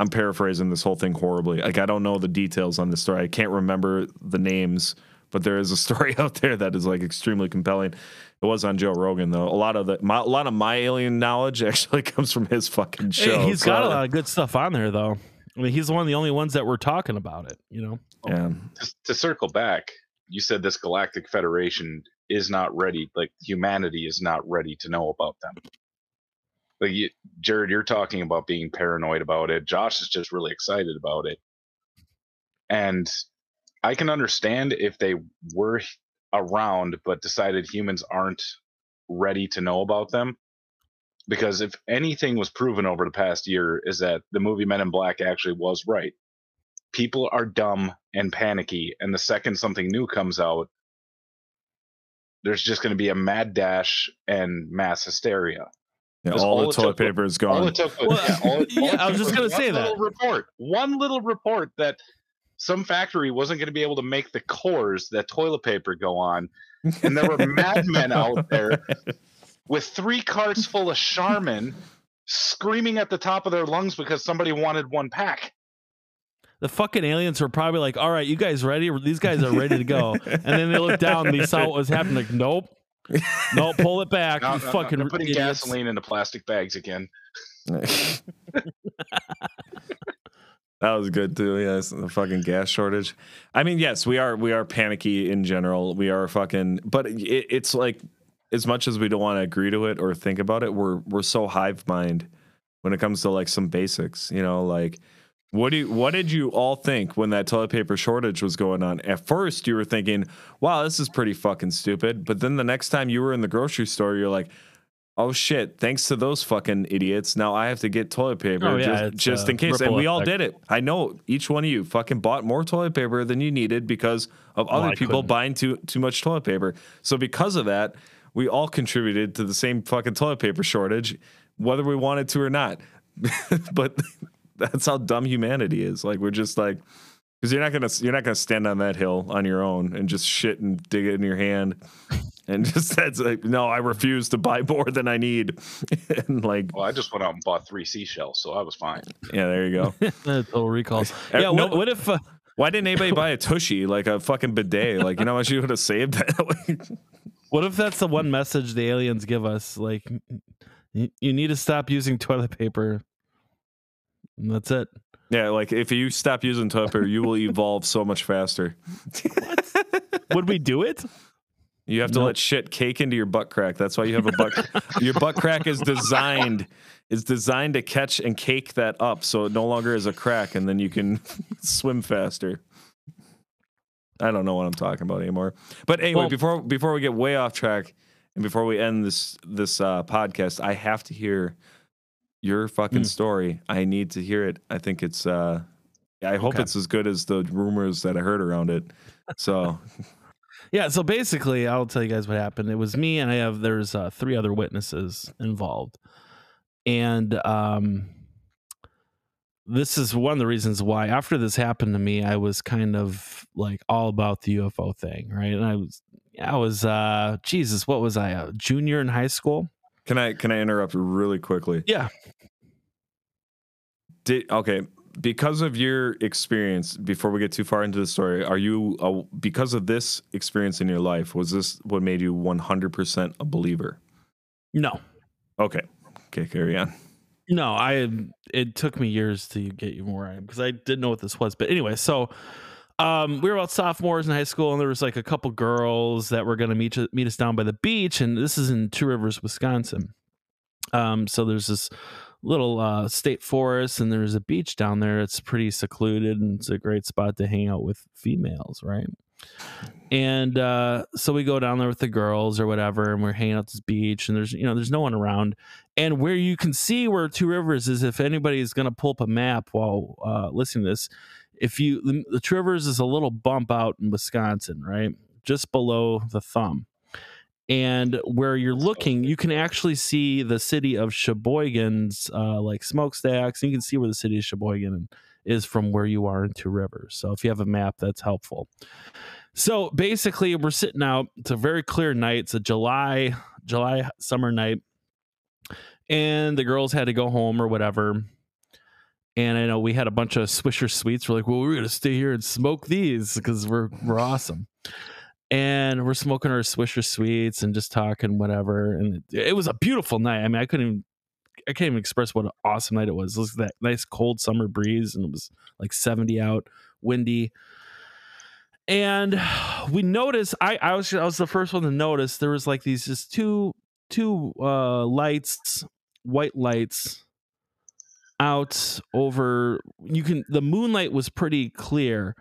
I'm paraphrasing this whole thing horribly. Like, I don't know the details on the story. I can't remember the names, but there is a story out there that is like extremely compelling. It was on Joe Rogan, though. A lot of the my, a lot of my alien knowledge actually comes from his fucking show. Hey, he's so. Got a lot of good stuff on there, though. I mean, he's one of the only ones that we're talking about it. You know. Yeah. Just to circle back, you said this Galactic Federation is not ready. Like, humanity is not ready to know about them. Like you, Jared, you're talking about being paranoid about it. Josh is just really excited about it. And I can understand if they were around but decided humans aren't ready to know about them. Because if anything was proven over the past year is that the movie Men in Black actually was right. People are dumb and panicky. And the second something new comes out, there's just going to be a mad dash and mass hysteria. Yeah, all, all the toilet paper is gone. All it took, well, yeah, all, all yeah, it I was just going to say that. Report, one little report that some factory wasn't going to be able to make the cores that toilet paper go on. And there were madmen out there with three carts full of Charmin screaming at the top of their lungs because somebody wanted one pack. The fucking aliens were probably like, all right, you guys ready? These guys are ready to go. And then they looked down and they saw what was happening. Like, nope. No, pull it back. No, you no, fucking no. They're putting idiots. Gasoline into plastic bags again. That was good too. Yes, the fucking gas shortage. I mean, yes, we are we are panicky in general. We are fucking, but it, it's like as much as we don't want to agree to it or think about it, we're we're so hive mind when it comes to like some basics. You know, like What do you, what did you all think when that toilet paper shortage was going on? At first, you were thinking, wow, this is pretty fucking stupid. But then the next time you were in the grocery store, you're like, oh, shit, thanks to those fucking idiots, now I have to get toilet paper oh, yeah, just, just in case. And we all effect. did it. I know each one of you fucking bought more toilet paper than you needed because of other well, people buying too, too much toilet paper. So because of that, we all contributed to the same fucking toilet paper shortage, whether we wanted to or not. But... that's how dumb humanity is. Like, we're just like, because you're not gonna you're not gonna stand on that hill on your own and just shit and dig it in your hand, and just that's like, no, I refuse to buy more than I need. And like, well, I just went out and bought three seashells, so I was fine. Yeah, there you go. Total recalls. Yeah. No, what, what if? Uh, why didn't anybody buy a tushy, like a fucking bidet? Like, you know how much you would have saved that? What if that's the one message the aliens give us? Like, you, you need to stop using toilet paper. That's it. Yeah, like if you stop using toilet paper, you will evolve so much faster. What? Would we do it? You have to nope. let shit cake into your butt crack. That's why you have a butt. Your butt crack is designed is designed to catch and cake that up, so it no longer is a crack, and then you can swim faster. I don't know what I'm talking about anymore. But anyway, well, before before we get way off track and before we end this this uh, podcast, I have to hear your fucking mm. story. I need to hear it. I think it's, uh, I hope okay. it's as good as the rumors that I heard around it. So, yeah. So basically, I'll tell you guys what happened. It was me, and I have, there's uh, three other witnesses involved. And um, this is one of the reasons why, after this happened to me, I was kind of like all about the U F O thing. Right. And I was, I was, uh, Jesus, what was I, a junior in high school? Can I can I interrupt really quickly? Yeah. Did okay, because of your experience, before we get too far into the story, are you a, because of this experience in your life, was this what made you one hundred percent a believer? No. Okay. Okay, carry on. No, I it took me years to get you more because I didn't know what this was. But anyway, so Um, we were about sophomores in high school, and there was like a couple girls that were going to meet meet us down by the beach. And this is in Two Rivers, Wisconsin. Um, so there's this little uh, state forest, and there's a beach down there. It's pretty secluded, and it's a great spot to hang out with females, right? And uh, so we go down there with the girls or whatever, and we're hanging out at this beach, and there's you know there's no one around. And where you can see where Two Rivers is, if anybody is going to pull up a map while uh, listening to this. If you, the Two Rivers is a little bump out in Wisconsin, right? Just below the thumb. And where you're looking, you can actually see the city of Sheboygan's, uh, like smokestacks. And you can see where the city of Sheboygan is from where you are in Two Rivers. So if you have a map, that's helpful. So basically, we're sitting out. It's a very clear night. It's a July, July summer night. And the girls had to go home or whatever. And I know we had a bunch of Swisher Sweets. We're like, well, we're going to stay here and smoke these because we're we're awesome. And we're smoking our Swisher Sweets and just talking whatever. And it, it was a beautiful night. I mean, I couldn't even, I can't even express what an awesome night it was. It was that nice cold summer breeze, and it was like seventy out, windy. And we noticed, I, I was I was the first one to notice, there was like these just two, two uh, lights, white lights, out over you can the moonlight was pretty clear,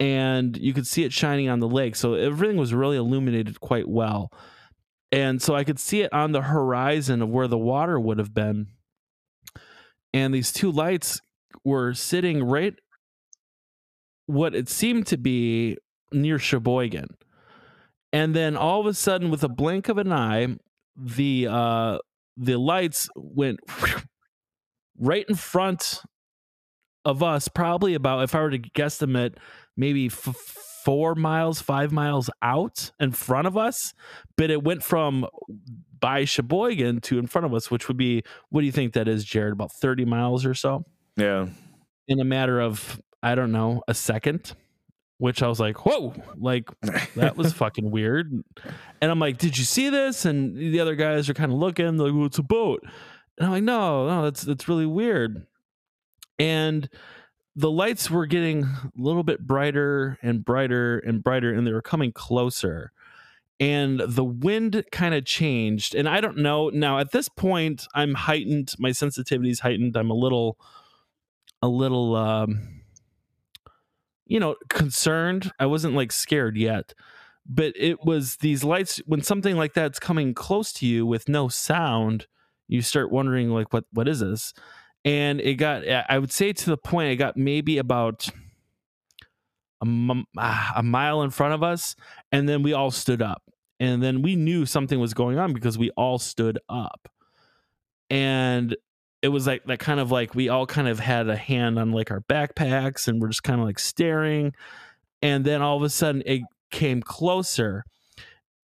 and you could see it shining on the lake, so everything was really illuminated quite well. And so I could see it on the horizon of where the water would have been, and these two lights were sitting right what it seemed to be near Sheboygan. And then all of a sudden, with a blink of an eye, the uh the lights went right in front of us, probably about, if I were to guesstimate, maybe f four miles, five miles out in front of us. But it went from by Sheboygan to in front of us, which would be, what do you think that is, Jared? About thirty miles or so? Yeah. In a matter of, I don't know, a second, which I was like, whoa, like that was fucking weird. And I'm like, did you see this? And the other guys are kind of looking, like, well, it's a boat. And I'm like, no, no, that's that's really weird. And the lights were getting a little bit brighter and brighter and brighter, and they were coming closer. And the wind kind of changed. And I don't know. Now, at this point, I'm heightened. My sensitivity's heightened. I'm a little a little, um, you know, concerned. I wasn't like scared yet, but it was these lights. When something like that's coming close to you with no sound, you start wondering like, what, what is this? And it got, I would say to the point, it got maybe about a, a mile in front of us. And then we all stood up, and then we knew something was going on because we all stood up. And it was like that kind of like we all kind of had a hand on like our backpacks, and we're just kind of like staring. And then all of a sudden it came closer.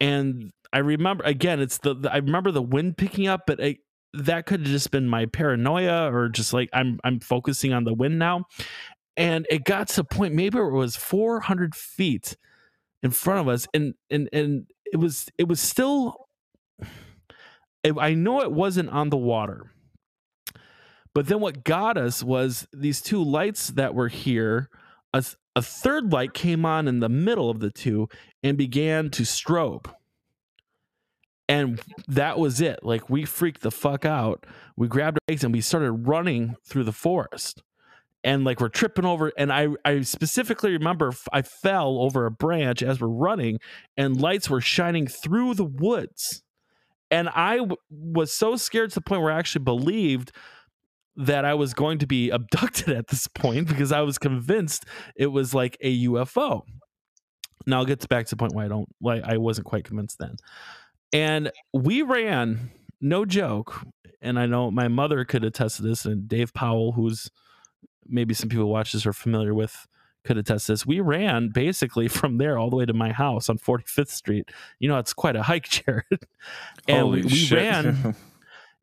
And I remember, again, it's the, the I remember the wind picking up, but it, that could have just been my paranoia, or just like I'm I'm focusing on the wind now. And it got to a point, maybe it was four hundred feet in front of us, and and and it was it was still. I know it wasn't on the water, but then what got us was these two lights that were here. A, a third light came on in the middle of the two and began to strobe. And that was it. Like, we freaked the fuck out. We grabbed our legs and we started running through the forest, and like we're tripping over. And I, I specifically remember I fell over a branch as we're running, and lights were shining through the woods. And I w- was so scared to the point where I actually believed that I was going to be abducted at this point, because I was convinced it was like a U F O. Now I'll get back to the point where I don't, like, I wasn't quite convinced then. And we ran, no joke. And I know my mother could attest to this, and Dave Powell, who's maybe some people watch this are familiar with, could attest this. We ran basically from there all the way to my house on forty-fifth Street. You know, it's quite a hike, Jared. And Holy we, we shit. ran.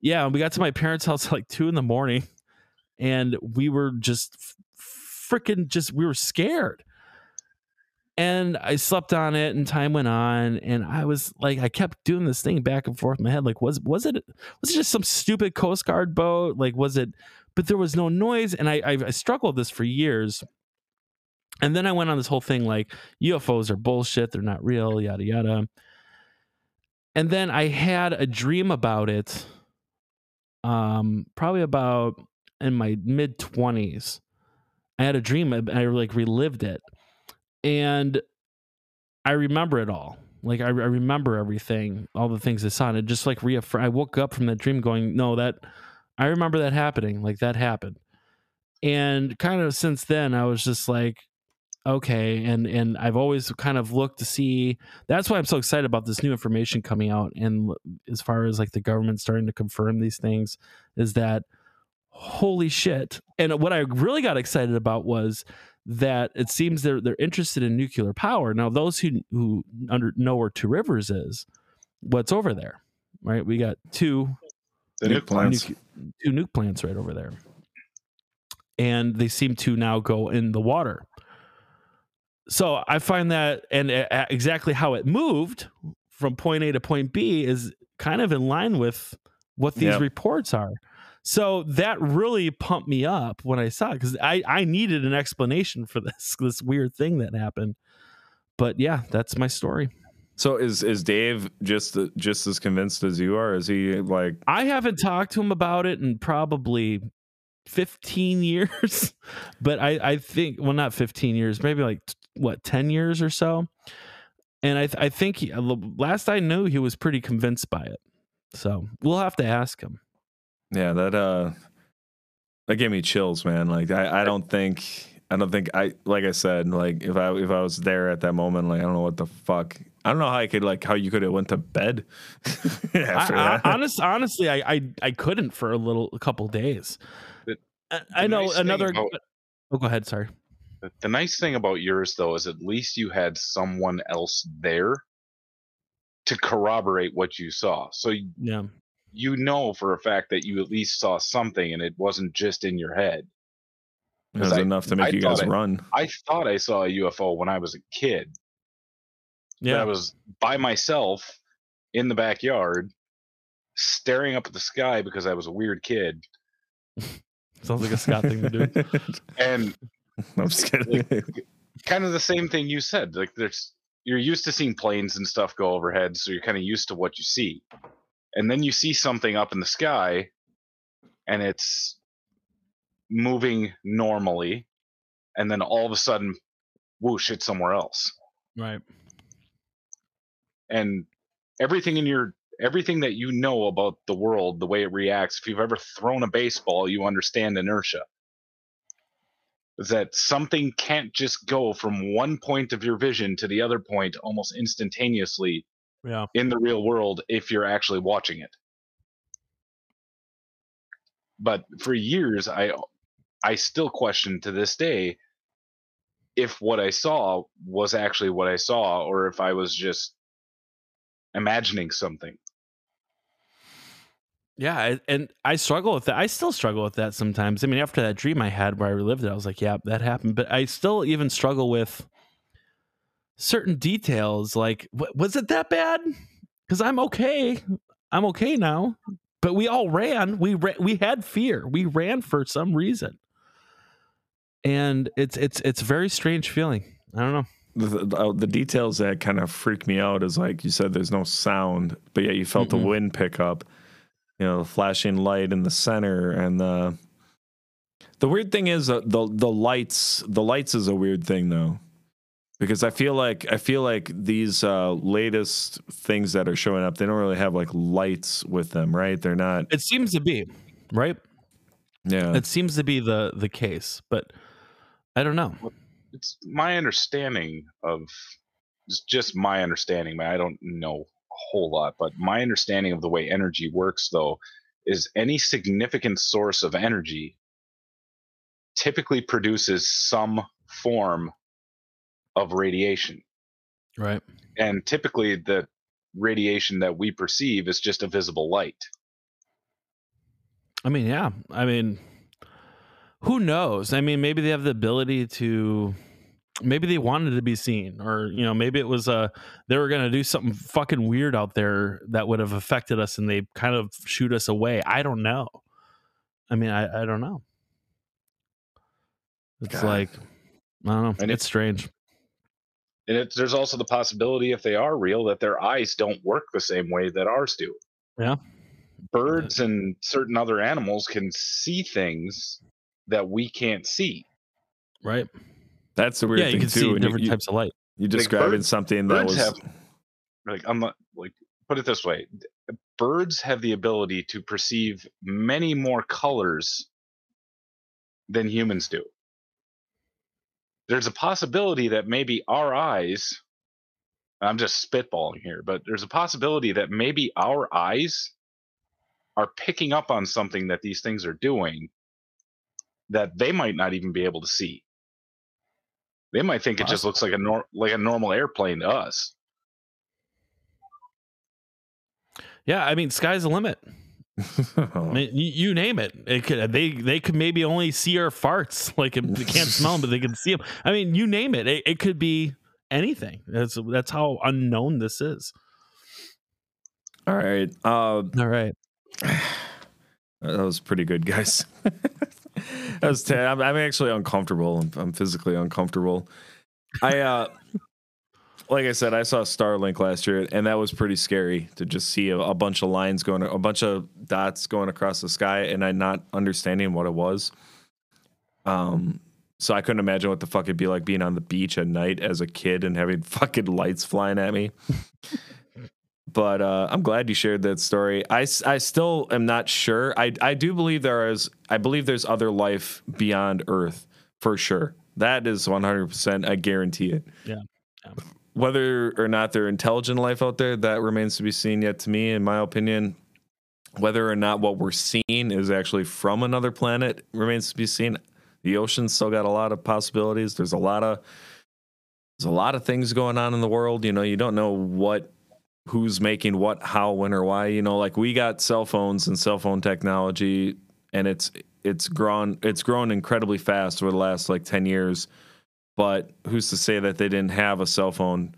Yeah. We got to my parents' house at like two in the morning, and we were just freaking just, we were scared. And I slept on it, and time went on, and I was like, I kept doing this thing back and forth in my head. Like, was, was it, was it just some stupid Coast Guard boat? Like, was it, but there was no noise. And I, I, I struggled with this for years. And then I went on this whole thing like U F Os are bullshit, they're not real, yada, yada. And then I had a dream about it, um, probably about in my mid-twenties. I had a dream, I like relived it. And I remember it all. Like, I, I remember everything, all the things I saw. And it just like reaffirmed. I woke up from that dream going, no, that, I remember that happening. Like, that happened. And kind of since then, I was just like, okay, and and I've always kind of looked to see. That's why I'm so excited about this new information coming out, and as far as like the government starting to confirm these things, is that holy shit. And what I really got excited about was that it seems they're they're interested in nuclear power now. Those who who under, know where Two Rivers is, what's over there, right? We got two the nuke plants, nuke, two nuke plants right over there, and they seem to now go in the water. So I find that, and exactly how it moved from point A to point B is kind of in line with what these yep. reports are. So that really pumped me up when I saw it, because I, I needed an explanation for this, this weird thing that happened. But yeah, that's my story. So is is Dave just just as convinced as you are? Is he like... I haven't talked to him about it in probably... fifteen years, but I, I think, well, not fifteen years, maybe like what, ten years or so. And I, th- I think he, last I knew, he was pretty convinced by it. So we'll have to ask him. Yeah. That, uh, that gave me chills, man. Like, I, I don't think, I don't think I, like I said, like if I, if I was there at that moment, like, I don't know what the fuck, I don't know how I could, like, how you could have went to bed after I, that. I, honest, honestly, I, I, I couldn't for a little, a couple days. The I know nice another. About, oh, go ahead. Sorry. The, the nice thing about yours, though, is at least you had someone else there to corroborate what you saw. So yeah, you know for a fact that you at least saw something, and it wasn't just in your head. It was I, enough to make I you guys I, run. I thought I saw a U F O when I was a kid. Yeah, but I was by myself in the backyard, staring up at the sky because I was a weird kid. Sounds like a Scott thing to do. And I'm just kidding. Like, kind of the same thing you said. Like, there's, you're used to seeing planes and stuff go overhead, so you're kind of used to what you see. And then you see something up in the sky, and it's moving normally, and then all of a sudden, whoosh, it's somewhere else. Right. And everything in your everything that you know about the world, the way it reacts, if you've ever thrown a baseball, you understand inertia. That something can't just go from one point of your vision to the other point almost instantaneously yeah. in the real world if you're actually watching it. But for years, I I still question to this day if what I saw was actually what I saw or if I was just imagining something. Yeah, and I struggle with that. I still struggle with that sometimes. I mean, after that dream I had where I relived it, I was like, yeah, that happened. But I still even struggle with certain details. Like, was it that bad? Because I'm okay. I'm okay now. But we all ran. We ra- we had fear. We ran for some reason. And it's it's it's a very strange feeling. I don't know. The, the details that kind of freak me out is, like you said, there's no sound, but yet you felt mm-mm. the wind pick up. You know, the flashing light in the center, and the the weird thing is uh, the the lights. The lights is a weird thing though, because I feel like I feel like these uh, latest things that are showing up, they don't really have like lights with them, right? They're not. It seems to be, right? Yeah, it seems to be the the case, but I don't know. It's my understanding of it's just my understanding, but I don't know whole lot, but my understanding of the way energy works though is any significant source of energy typically produces some form of radiation, right? And typically the radiation that we perceive is just a visible light. I mean, yeah, I mean, who knows? I mean, maybe they have the ability to, maybe they wanted to be seen, or, you know, maybe it was a, uh, they were going to do something fucking weird out there that would have affected us and they kind of shoot us away. I don't know. I mean, I, I don't know. It's God. like, I don't know. And it's it, strange. And it, there's also the possibility, if they are real, that their eyes don't work the same way that ours do. Yeah. Birds yeah. and certain other animals can see things that we can't see. Right. That's the weird yeah, thing, you can too. See different you, you, types of light. You're describing like birds, something that was have, like I'm not, like put it this way: birds have the ability to perceive many more colors than humans do. There's a possibility that maybe our eyes, I'm just spitballing here, but there's a possibility that maybe our eyes are picking up on something that these things are doing that they might not even be able to see. They might think it just looks like a nor- like a normal airplane to us. Yeah, I mean, sky's the limit. I mean, you, you name it. It could they they could maybe only see our farts. Like they can't smell them, but they can see them. I mean, you name it. It, it could be anything. That's that's how unknown this is. All right. Uh, All right. That was pretty good, guys. That was ten. I'm, I'm actually uncomfortable. I'm, I'm physically uncomfortable. I, uh, like I said, I saw Starlink last year, and that was pretty scary to just see a, a bunch of lines going, a bunch of dots going across the sky, and I not understanding what it was. Um, so I couldn't imagine what the fuck it'd be like being on the beach at night as a kid and having fucking lights flying at me. But uh, I'm glad you shared that story. I, I still am not sure. I I do believe there is. I believe there's other life beyond Earth for sure. That is one hundred percent. I guarantee it. Yeah. yeah. Whether or not there is intelligent life out there, that remains to be seen yet to me, in my opinion. Whether or not what we're seeing is actually from another planet remains to be seen. The ocean's still got a lot of possibilities. There's a lot of there's a lot of things going on in the world. You know, you don't know what. Who's making what, how, when, or why, you know, like we got cell phones and cell phone technology, and it's, it's grown, it's grown incredibly fast over the last like ten years, but who's to say that they didn't have a cell phone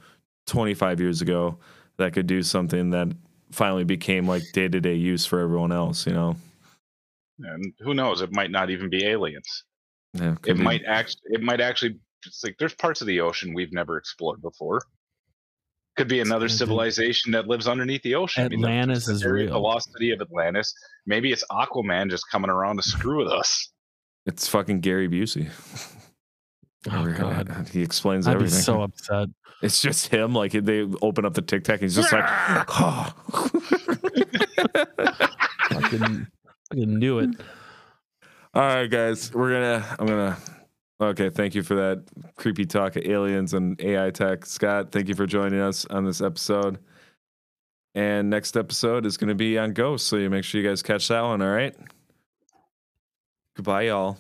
twenty-five years ago that could do something that finally became like day-to-day use for everyone else, you know? And who knows, it might not even be aliens. Yeah, it, it be. might actually, it might actually, it's like there's parts of the ocean we've never explored before. Could be another civilization that lives underneath the ocean. Atlantis is real. The velocity of Atlantis. Maybe it's Aquaman just coming around to screw with us. It's fucking Gary Busey. Oh God, he explains I'd everything. I'd be so upset. It's just him. Like they open up the Tic Tac, and he's just like, oh. fucking, fucking knew it. All right, guys, we're gonna. I'm gonna. Okay, thank you for that creepy talk of aliens and A I tech, Scott. Thank you for joining us on this episode. And next episode is going to be on ghosts, so you make sure you guys catch that one. All right. Goodbye, y'all.